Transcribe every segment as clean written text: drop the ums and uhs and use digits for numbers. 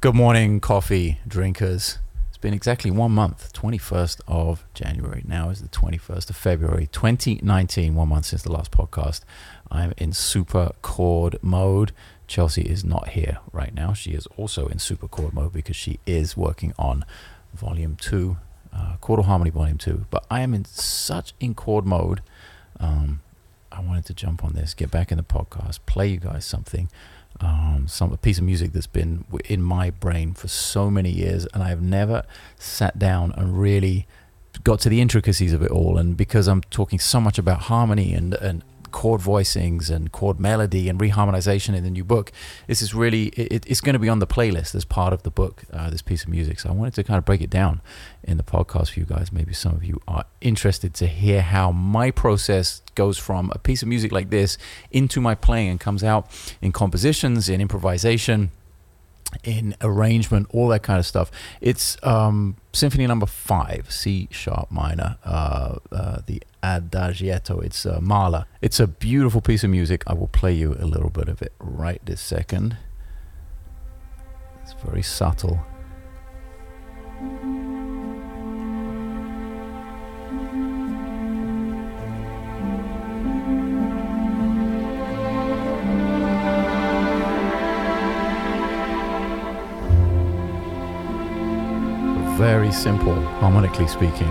Good morning, coffee drinkers. It's been exactly 1 month, 21st of January. Now is the 21st of February, 2019, 1 month since the last podcast. I'm in super chord mode. Chelsea is not here right now. She is also in super chord mode because she is working on volume two, Chordal Harmony volume two. But I am in such in chord mode. I wanted to jump on this, get back in the podcast, play you guys something. A piece of music that's been in my brain for so many years, and I have never sat down and really got to the intricacies of it all. And because I'm talking so much about harmony and chord voicings and chord melody and reharmonization in the new book, this is really it's going to be on the playlist as part of the book, this piece of music. So I wanted to kind of break it down in the podcast for you guys. Maybe some of you are interested to hear how my process goes from a piece of music like this into my playing and comes out in compositions, in improvisation, in arrangement, all that kind of stuff. It's Symphony Number 5, C sharp minor, the Adagietto. It's Mahler. It's a beautiful piece of music. I will play you a little bit of it right this second. It's very subtle. Very simple, harmonically speaking.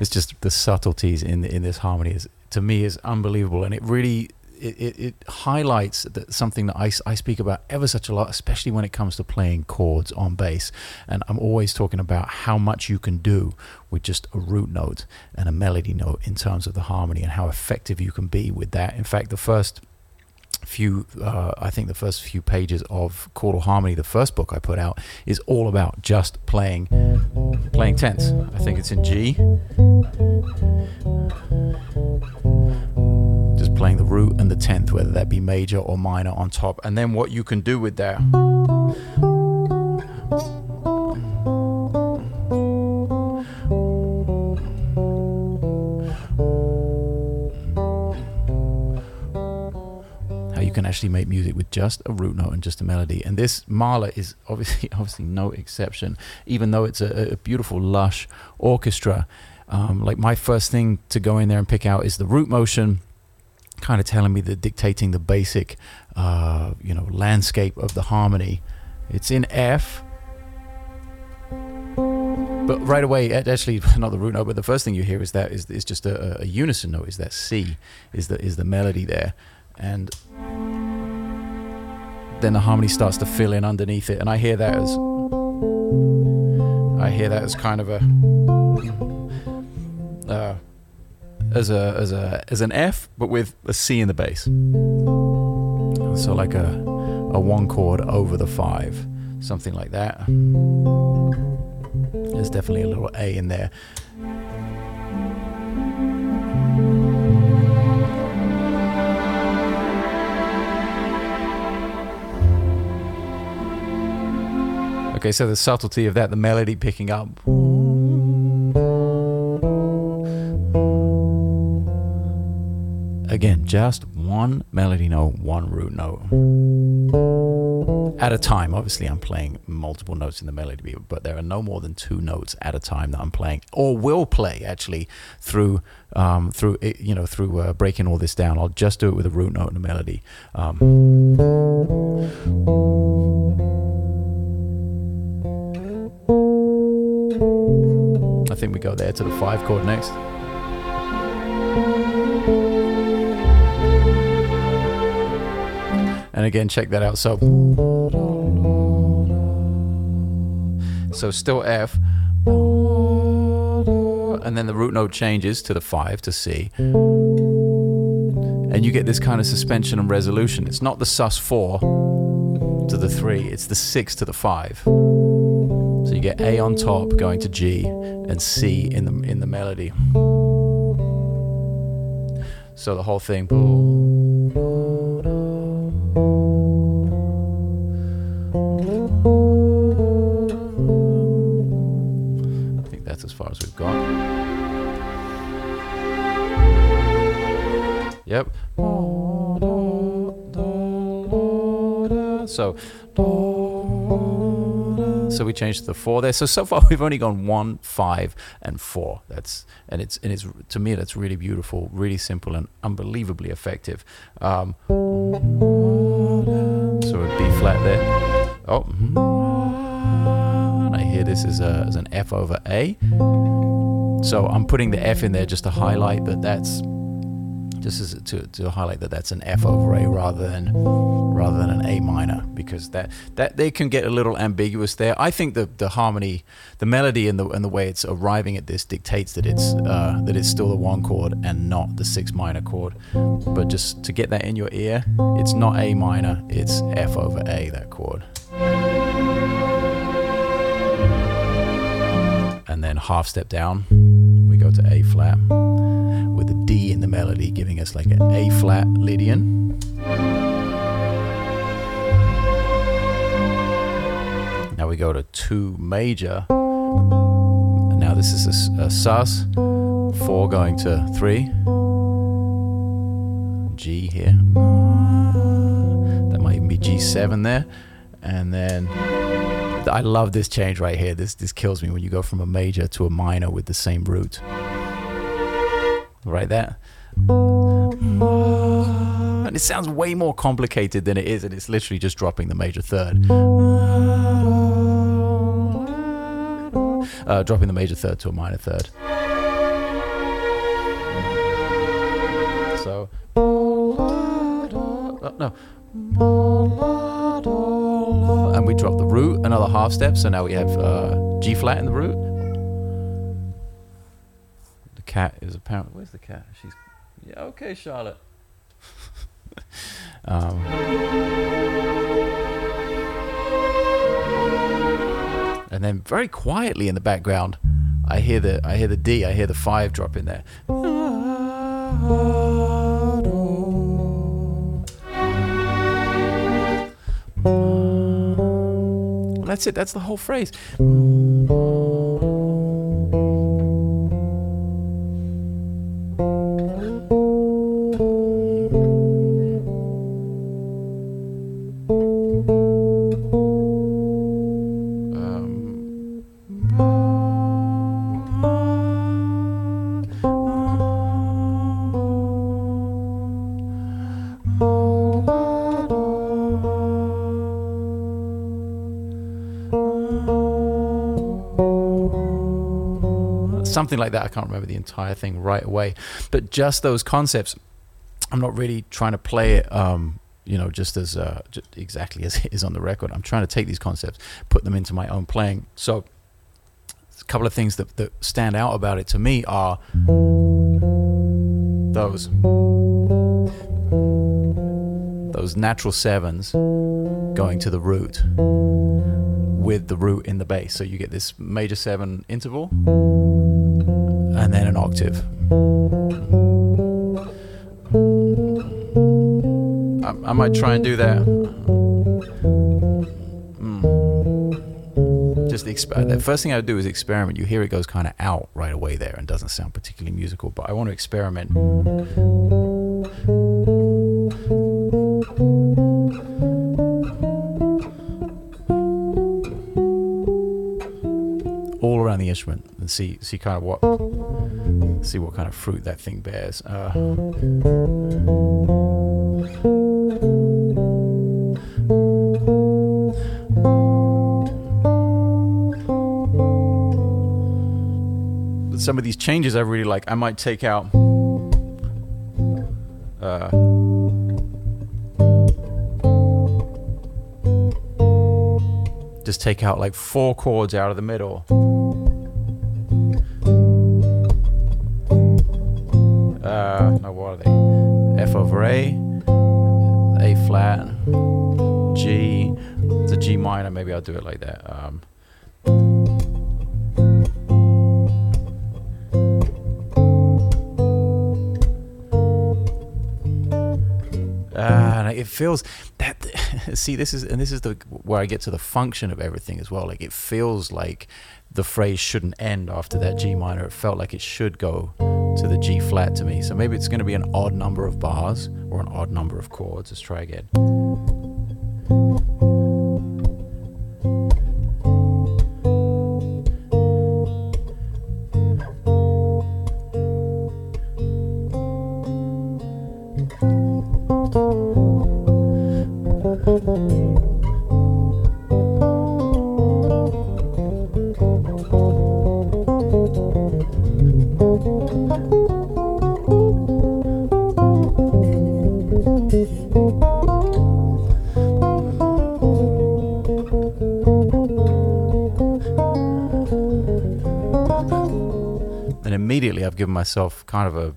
It's just the subtleties in this harmony is, to me, is unbelievable, and it really it highlights that something that I speak about ever such a lot, especially when it comes to playing chords on bass. And I'm always talking about how much you can do with just a root note and a melody note in terms of the harmony and how effective you can be with that. In fact, the first few the first few pages of Chordal Harmony, the first book I put out, is all about just playing tense. I think it's in G, just playing the root and the tenth, whether that be major or minor on top, and then what you can do with that. Can actually make music with just a root note and just a melody, and this Mahler is obviously no exception. Even though it's a beautiful, lush orchestra, like my first thing to go in there and pick out is the root motion, kind of telling me that, dictating the basic, landscape of the harmony. It's in F. But right away, actually, not the root note, but the first thing you hear is that is just a unison note. Is that C? Is the melody there? And then the harmony starts to fill in underneath it, and I hear that as kind of an F, but with a C in the bass. So like a one chord over the five, something like that. There's definitely a little A in there. Okay, so the subtlety of that, the melody picking up. Again, just one melody note, one root note at a time. Obviously, I'm playing multiple notes in the melody, but there are no more than two notes at a time that I'm playing, or will play actually through breaking all this down. I'll just do it with a root note and a melody. I think we go there to the five chord next. And again, check that out. So still F. And then the root note changes to the five, to C. and you get this kind of suspension and resolution. It's not the sus4 to the 3, it's the 6 to the 5. So you get A on top going to G and C in the melody. So the whole thing. I think that's as far as we've got. Yep. So we changed to the 4 there. So far we've only gone 1, 5, and 4. It's to me that's really beautiful, really simple, and unbelievably effective. So a B flat there. Oh, and I hear this as an F over A. So I'm putting the F in there just to highlight that that's to highlight that that's an F over A rather than an A minor, because that they can get a little ambiguous there. I think the harmony, the melody, and the way it's arriving at this dictates that it's still the 1 chord and not the 6 minor chord. But just to get that in your ear, it's not A minor, it's F over A, that chord. And then half step down, we go to A flat, with a D in the melody giving us like an A flat Lydian. Now we go to 2 major. And now this is a sus, 4 going to 3. G here. That might even be G7 there. And then I love this change right here. This kills me when you go from a major to a minor with the same root. Right there, and it sounds way more complicated than it is, and it's literally just dropping the major third, dropping the major third to a minor third. So no, and we drop the root another half step, so now we have G flat in the root. Cat is apparently. Where's the cat? She's. Yeah, okay, Charlotte. And then very quietly in the background, I hear the D. I hear the 5 drop in there. And that's it. That's the whole phrase. Something like that. I can't remember the entire thing right away, but just those concepts. I'm not really trying to play it, just as exactly as it is on the record. I'm trying to take these concepts, put them into my own playing. So a couple of things that stand out about it to me are those natural 7s going to the root with the root in the bass. So you get this major 7 interval, and then an octave. I might try and do that. Just the first thing I would do is experiment. You hear it goes kind of out right away there and doesn't sound particularly musical, but I want to experiment. All around the instrument and see kind of what kind of fruit that thing bears. Some of these changes I really like. I might take out just take out like 4 chords out of the middle. What are they? F over A flat, G, it's a G minor, maybe I'll do it like that. It feels that, see, this is the where I get to the function of everything as well. Like, it feels like the phrase shouldn't end after that G minor. It felt like it should go to the G flat to me. So maybe it's going to be an odd number of bars or an odd number of chords. Let's try again. Given myself kind of a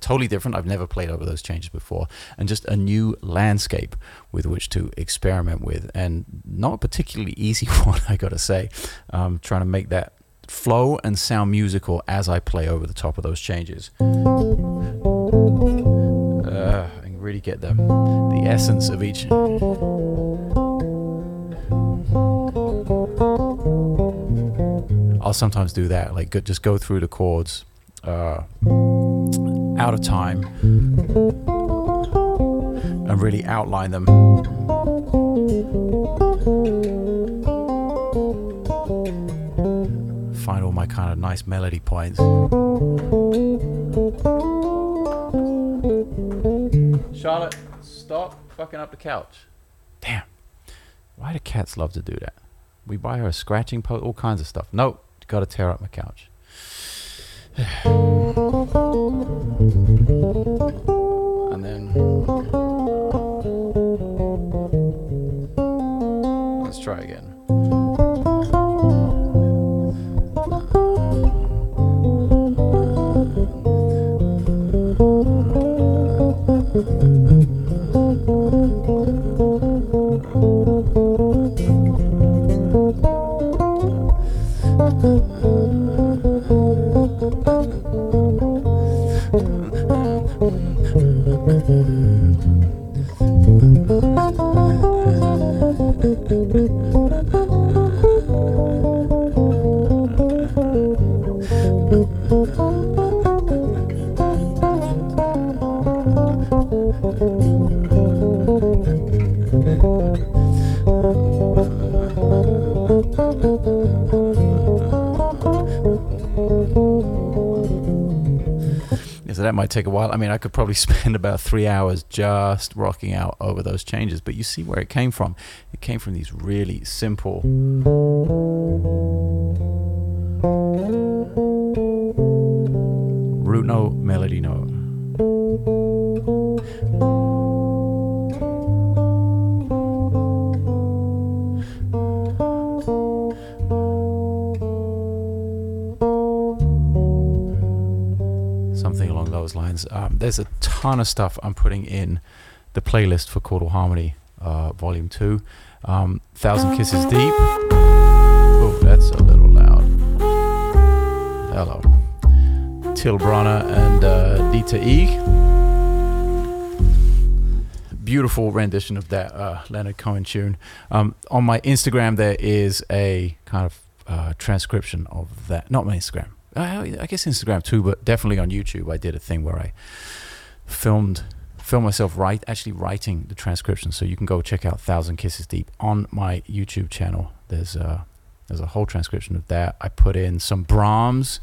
totally different, I've never played over those changes before, and just a new landscape with which to experiment with, and not a particularly easy one, I gotta say. Trying to make that flow and sound musical as I play over the top of those changes. I can really get the essence of each. I'll sometimes do that, like just go through the chords out of time and really outline them. Find all my kind of nice melody points. Charlotte, stop fucking up the couch. Damn. Why do cats love to do that? We buy her a scratching post, all kinds of stuff. Nope, gotta tear up my couch. And then let's try again. So that might take a while. I mean, I could probably spend about 3 hours just rocking out over those changes, but you see where it came from. It came from these really simple root note, melody note. Lines. There's a ton of stuff I'm putting in the playlist for Chordal Harmony Volume 2. Thousand Kisses Deep. Oh, that's a little loud. Hello. Tilbrana and Dita E. Beautiful rendition of that Leonard Cohen tune. On my Instagram, there is a kind of transcription of that. Not my Instagram. I guess Instagram too, but definitely on YouTube I did a thing where I filmed myself writing the transcription, so you can go check out Thousand Kisses Deep on my YouTube channel. There's a whole transcription of that. I put in some Brahms,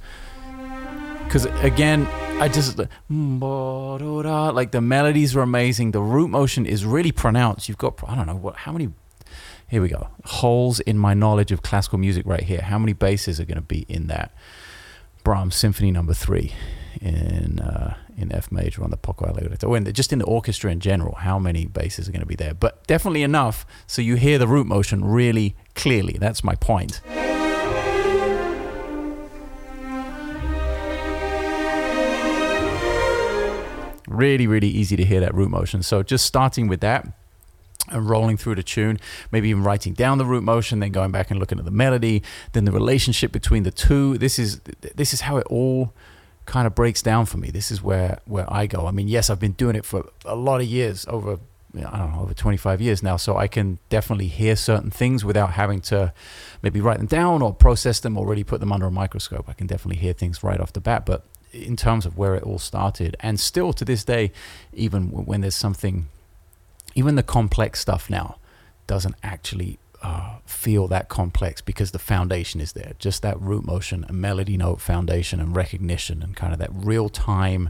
because again, I just like, the melodies are amazing, the root motion is really pronounced. You've got, I don't know what, how many, here we go, holes in my knowledge of classical music right here. How many basses are going to be in that Brahms Symphony Number 3 in F major on the Poco Allegretto, and just in the orchestra in general, how many basses are going to be there? But definitely enough so you hear the root motion really clearly. That's my point. really, really easy to hear that root motion. So just starting with that and rolling through the tune, maybe even writing down the root motion, then going back and looking at the melody, then the relationship between the two. This is how it all kind of breaks down for me. This is where I go. I mean, yes, I've been doing it for a lot of years, over, I don't know, over 25 years now, so I can definitely hear certain things without having to maybe write them down or process them or really put them under a microscope. I can definitely hear things right off the bat, but in terms of where it all started, and still to this day, even when there's something, even the complex stuff now doesn't actually feel that complex, because the foundation is there, just that root motion and melody note foundation and recognition and kind of that real-time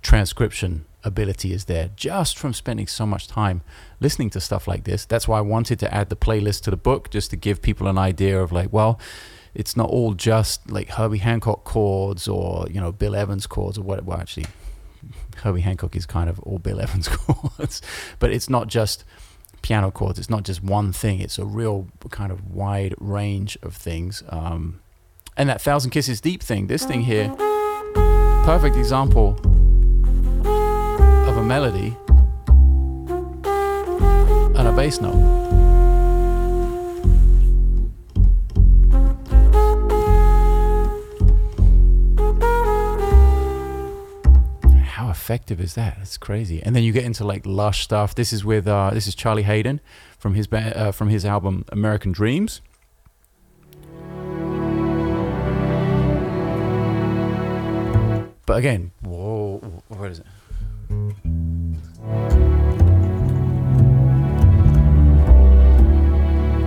transcription ability is there just from spending so much time listening to stuff like this. That's why I wanted to add the playlist to the book, just to give people an idea of like, well, it's not all just like Herbie Hancock chords or, you know, Bill Evans chords or what. Well, actually, Herbie Hancock is kind of all Bill Evans chords, but it's not just piano chords, it's not just one thing, it's a real kind of wide range of things. And that Thousand Kisses Deep thing, this thing here, perfect example of a melody and a bass note. Effective is that? That's crazy. And then you get into like lush stuff. This is with Charlie Hayden from his album American Dreams. But again, whoa, what is it?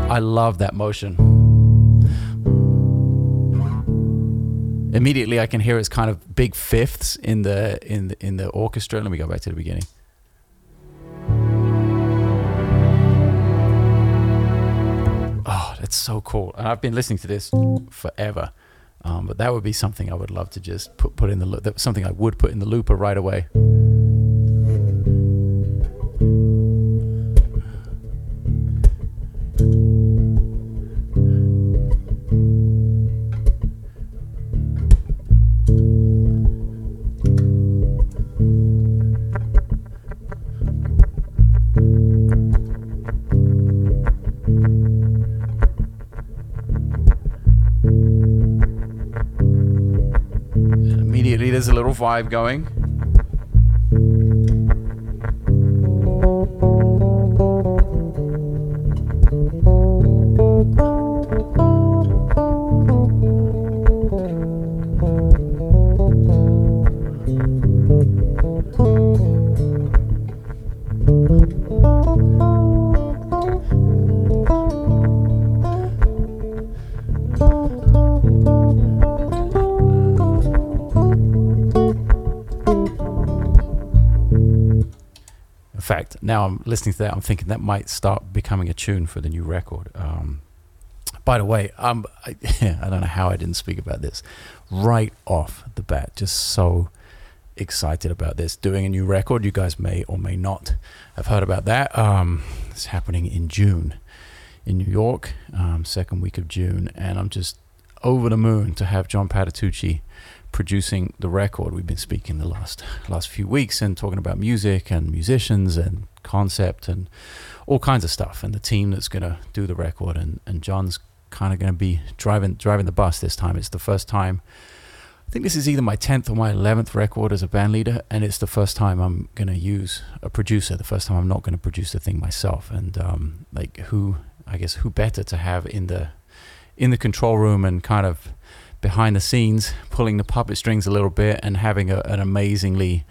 I love that motion. Immediately I can hear it's kind of big fifths in the orchestra. Let me go back to the beginning. Oh, that's so cool. And I've been listening to this forever. But that would be something I would love to just put in the loop. That's something I would put in the looper right away. There's a little vibe going. Now I'm listening to that, I'm thinking that might start becoming a tune for the new record. By the way, I don't know how I didn't speak about this right off the bat. Just so excited about this, doing a new record. You guys may or may not have heard about that. It's happening in June in New York, second week of June, and I'm just over the moon to have John Patitucci producing the record. We've been speaking the last few weeks and talking about music and musicians and concept and all kinds of stuff, and the team that's going to do the record, and John's kind of going to be driving the bus this time. It's the first time, I think this is either my 10th or my 11th record as a band leader, and it's the first time I'm going to use a producer, the first time I'm not going to produce the thing myself. And like, who better to have in the control room and kind of behind the scenes, pulling the puppet strings a little bit, and having an amazingly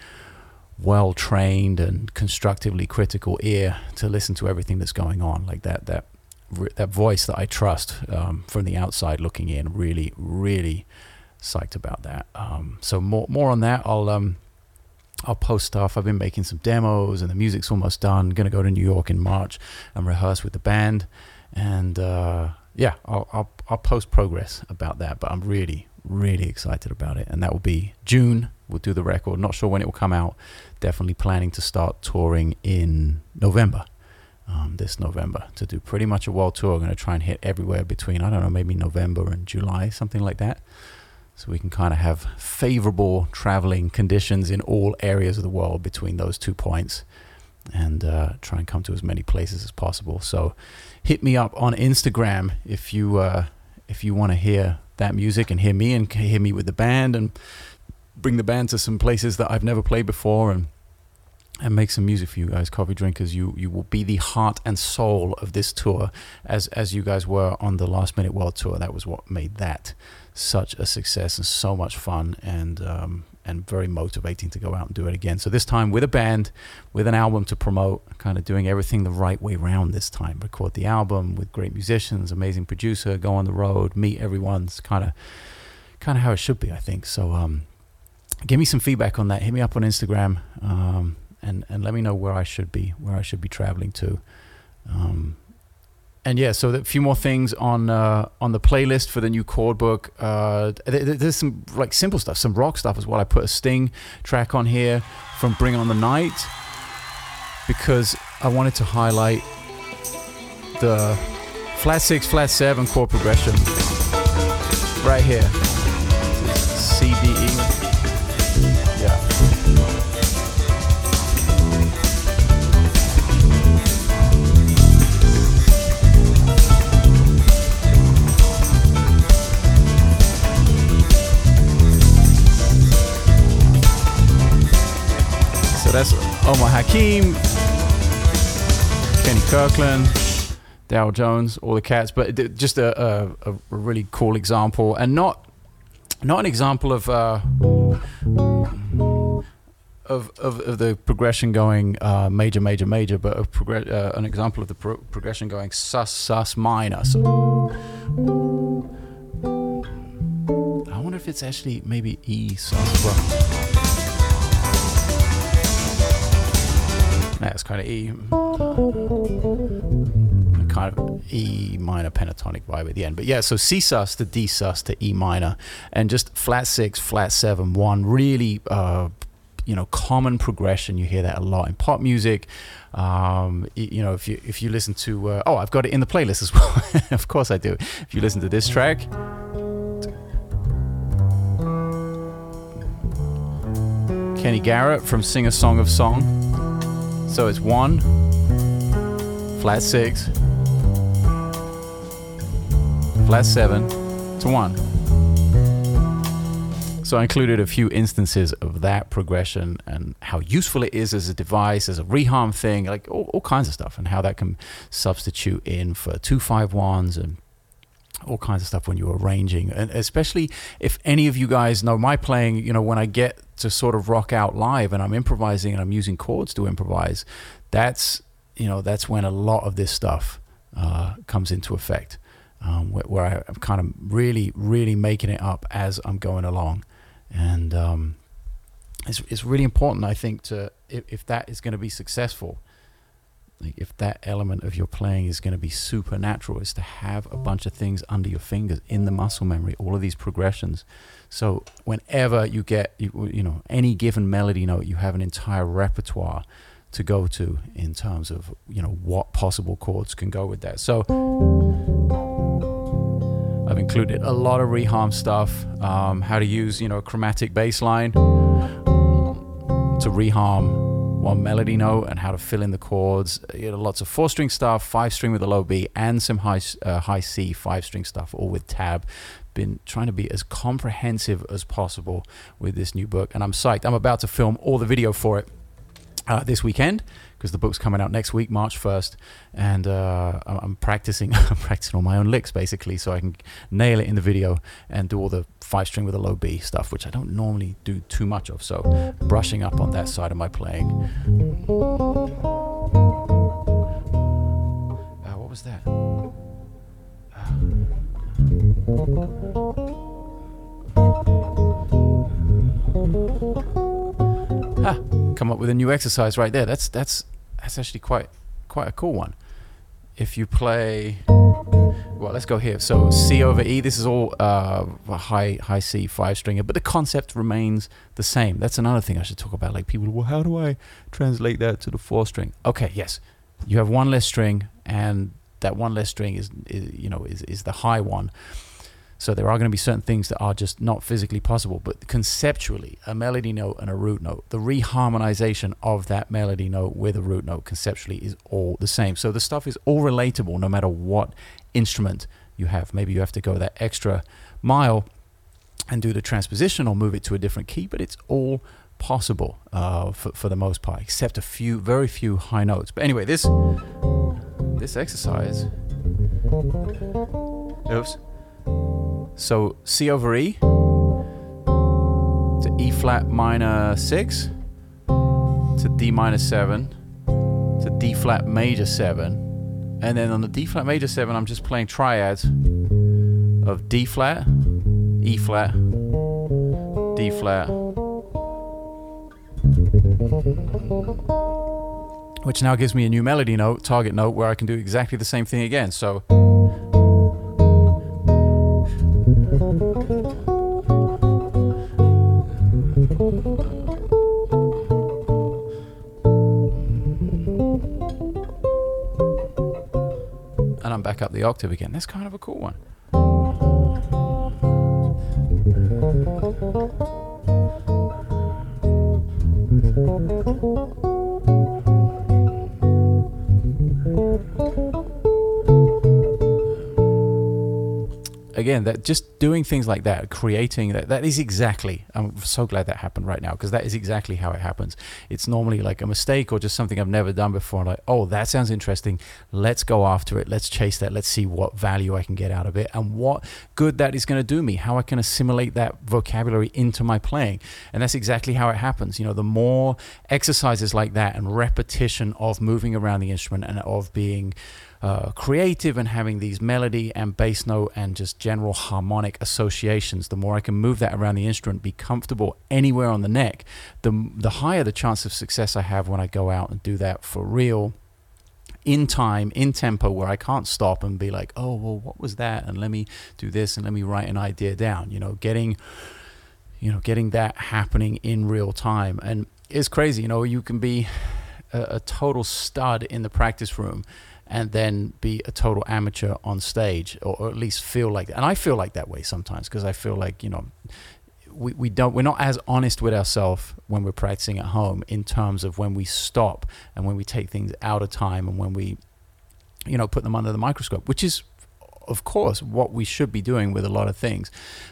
well-trained and constructively critical ear to listen to everything that's going on. Like that voice that I trust from the outside looking in. Really, really psyched about that. So more on that. I'll post stuff. I've been making some demos, and the music's almost done. Gonna go to New York in March and rehearse with the band, and yeah, I'll post progress about that, but I'm really, really excited about it. And that will be June. We'll do the record. Not sure when it will come out. Definitely planning to start touring in November, this November, to do pretty much a world tour. I'm going to try and hit everywhere between, I don't know, maybe November and July, something like that. So we can kind of have favorable traveling conditions in all areas of the world between those 2 points, and try and come to as many places as possible. So hit me up on Instagram if you want to hear that music and hear me with the band and bring the band to some places that I've never played before, and make some music for you guys. Coffee drinkers, you will be the heart and soul of this tour, as you guys were on the Last Minute World Tour. That was what made that such a success and so much fun, and very motivating to go out and do it again. So this time with a band, with an album to promote, kind of doing everything the right way round this time. Record the album with great musicians, amazing producer, go on the road, meet everyone. It's kind of how it should be, I think. So give me some feedback on that. Hit me up on Instagram, and let me know where I should be traveling to. And yeah, so a few more things on the playlist for the new chord book. There's some like simple stuff, some rock stuff as well. I put a Sting track on here from Bring On The Night because I wanted to highlight the flat 6, flat 7 chord progression right here. C, D, E. Yeah. That's Omar Hakim, Kenny Kirkland, Daryl Jones, all the cats. But just a really cool example, and not an example of the progression going major, major, major, but an example of the progression going sus, sus, minor. So I wonder if it's actually maybe E sus. Well, that's kind of E, kind of E minor pentatonic vibe at the end. But yeah, so C sus to D sus to E minor, and just flat 6, flat 7, 1, really, common progression. You hear that a lot in pop music. If you listen to, I've got it in the playlist as well. Of course I do. If you listen to this track, Kenny Garrett from Sing a Song of Song. So it's 1, flat 6, flat 7 to 1. So I included a few instances of that progression and how useful it is as a device, as a reharm thing, like all kinds of stuff, and how that can substitute in for 2 5 1s and all kinds of stuff when you're arranging. And especially if any of you guys know my playing, when I get to sort of rock out live and I'm improvising and I'm using chords to improvise, that's when a lot of this stuff comes into effect, where I'm kind of really, really making it up as I'm going along. And it's really important, I think, to if that is going to be successful, like if that element of your playing is going to be supernatural, is to have a bunch of things under your fingers in the muscle memory, all of these progressions. So whenever you get, any given melody note, you have an entire repertoire to go to in terms of, what possible chords can go with that. So I've included a lot of reharm stuff, how to use, a chromatic bass line to reharm one melody note and how to fill in the chords. Lots of 4-string stuff, 5-string with a low B, and some high C 5-string stuff, all with tab. Been trying to be as comprehensive as possible with this new book, and I'm psyched. I'm about to film all the video for it this weekend, because the book's coming out next week, March 1st, and I'm practicing all my own licks, basically, so I can nail it in the video and do all the 5-string with a low B stuff, which I don't normally do too much of, so brushing up on that side of my playing. What was that? Come up with a new exercise right there. That's actually quite a cool one. If you play, let's go here. So C over E, this is all high C 5-stringer, but the concept remains the same. That's another thing I should talk about. Like people, how do I translate that to the 4-string? Okay, yes, you have one less string, and that one less string is the high one. So there are going to be certain things that are just not physically possible, but conceptually, a melody note and a root note, the reharmonization of that melody note with a root note conceptually is all the same. So the stuff is all relatable no matter what instrument you have. Maybe you have to go that extra mile and do the transposition or move it to a different key, but it's all possible for the most part, except a few, very few high notes. But anyway, this exercise, oops. So C over E to E flat minor 6 to D minor 7 to D flat major 7, and then on the D flat major 7 I'm just playing triads of D flat, E flat, D flat, which now gives me a new melody note, target note, where I can do exactly the same thing again. So and I'm back up the octave again. That's kind of a cool one. Again, that just doing things like that, creating that is exactly, I'm so glad that happened right now, because that is exactly how it happens. It's normally like a mistake or just something I've never done before. I'm like, oh, that sounds interesting. Let's go after it. Let's chase that. Let's see what value I can get out of it and what good that is going to do me, how I can assimilate that vocabulary into my playing. And that's exactly how it happens. You know, the more exercises like that and repetition of moving around the instrument and of being creative and having these melody and bass note and just general harmonic associations, the more I can move that around the instrument, be comfortable anywhere on the neck, the higher the chance of success I have when I go out and do that for real, in time, in tempo, where I can't stop and be like, oh, well, what was that? And let me do this and let me write an idea down. You know, getting that happening in real time. And it's crazy, you know, you can be a total stud in the practice room and then be a total amateur on stage, or at least feel like that. And I feel like that way sometimes, because I feel like, you know, we're not as honest with ourselves when we're practicing at home, in terms of when we stop and when we take things out of time and when we, you know, put them under the microscope, which is, of course, what we should be doing with a lot of things.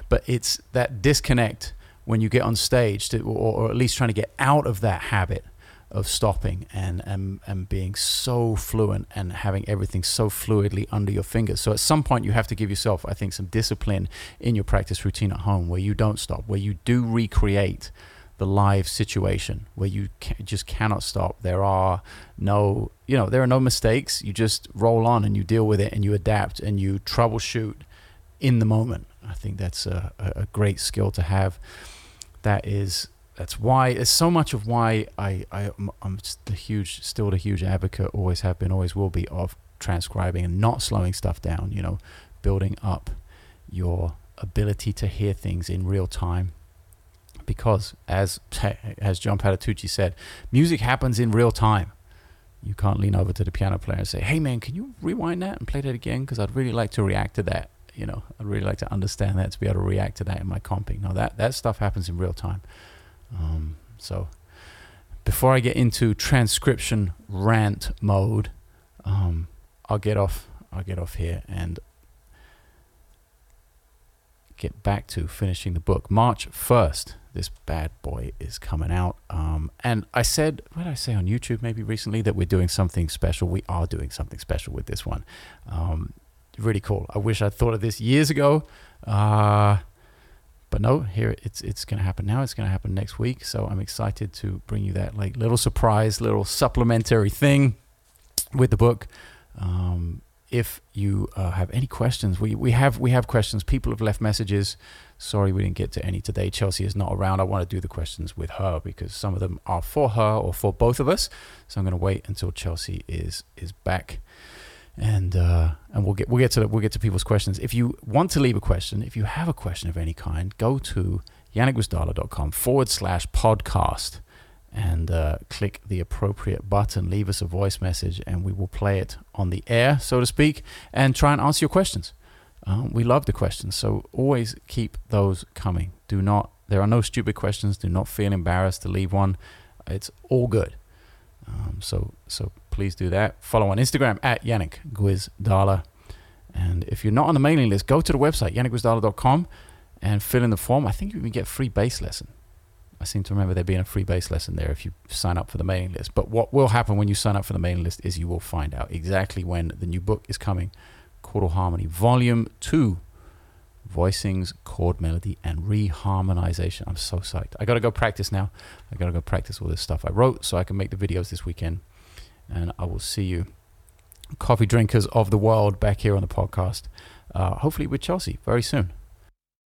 But it's that disconnect when you get on stage or at least trying to get out of that habit of stopping and being so fluent and having everything so fluidly under your fingers. So at some point you have to give yourself, I think, some discipline in your practice routine at home, where you don't stop, where you do recreate the live situation, where you just cannot stop. There are no mistakes. You just roll on and you deal with it and you adapt and you troubleshoot in the moment. I think that's a great skill to have. That's why it's so much of why I'm still the huge advocate, always have been, always will be, of transcribing and not slowing stuff down, you know, building up your ability to hear things in real time. Because as John Patitucci said, music happens in real time. You can't lean over to the piano player and say, hey man, can you rewind that and play that again? Because I'd really like to react to that. You know, I'd really like to understand that, to be able to react to that in my comping. No, that stuff happens in real time. So before I get into transcription rant mode, I'll get off here and get back to finishing the book. March 1st, this bad boy is coming out. And I said, what did I say on YouTube maybe recently? That we're doing something special. We are doing something special with this one. Really cool. I wish I'd thought of this years ago. But no, here it's going to happen now. It's going to happen next week. So I'm excited to bring you that like little surprise, little supplementary thing with the book. If you have any questions, we have questions. People have left messages. Sorry, we didn't get to any today. Chelsea is not around. I want to do the questions with her because some of them are for her or for both of us. So I'm going to wait until Chelsea is back. And we'll get to people's questions. If you want to leave a question, if you have a question of any kind, go to yannickguzdala.com/podcast and click the appropriate button. Leave us a voice message and we will play it on the air, so to speak, and try and answer your questions. We love the questions, so always keep those coming. There are no stupid questions. Do not feel embarrassed to leave one. It's all good. So please do that. Follow on Instagram at Yannick Guizdala. And if you're not on the mailing list, go to the website, yannickguizdala.com, and fill in the form. I think you can get free bass lesson. I seem to remember there being a free bass lesson there if you sign up for the mailing list. But what will happen when you sign up for the mailing list is you will find out exactly when the new book is coming, Chordal Harmony, Volume 2, Voicings, Chord Melody, and Reharmonization. I'm so psyched. I got to go practice now. I got to go practice all this stuff I wrote so I can make the videos this weekend. And I will see you, coffee drinkers of the world, back here on the podcast, hopefully with Chelsea very soon.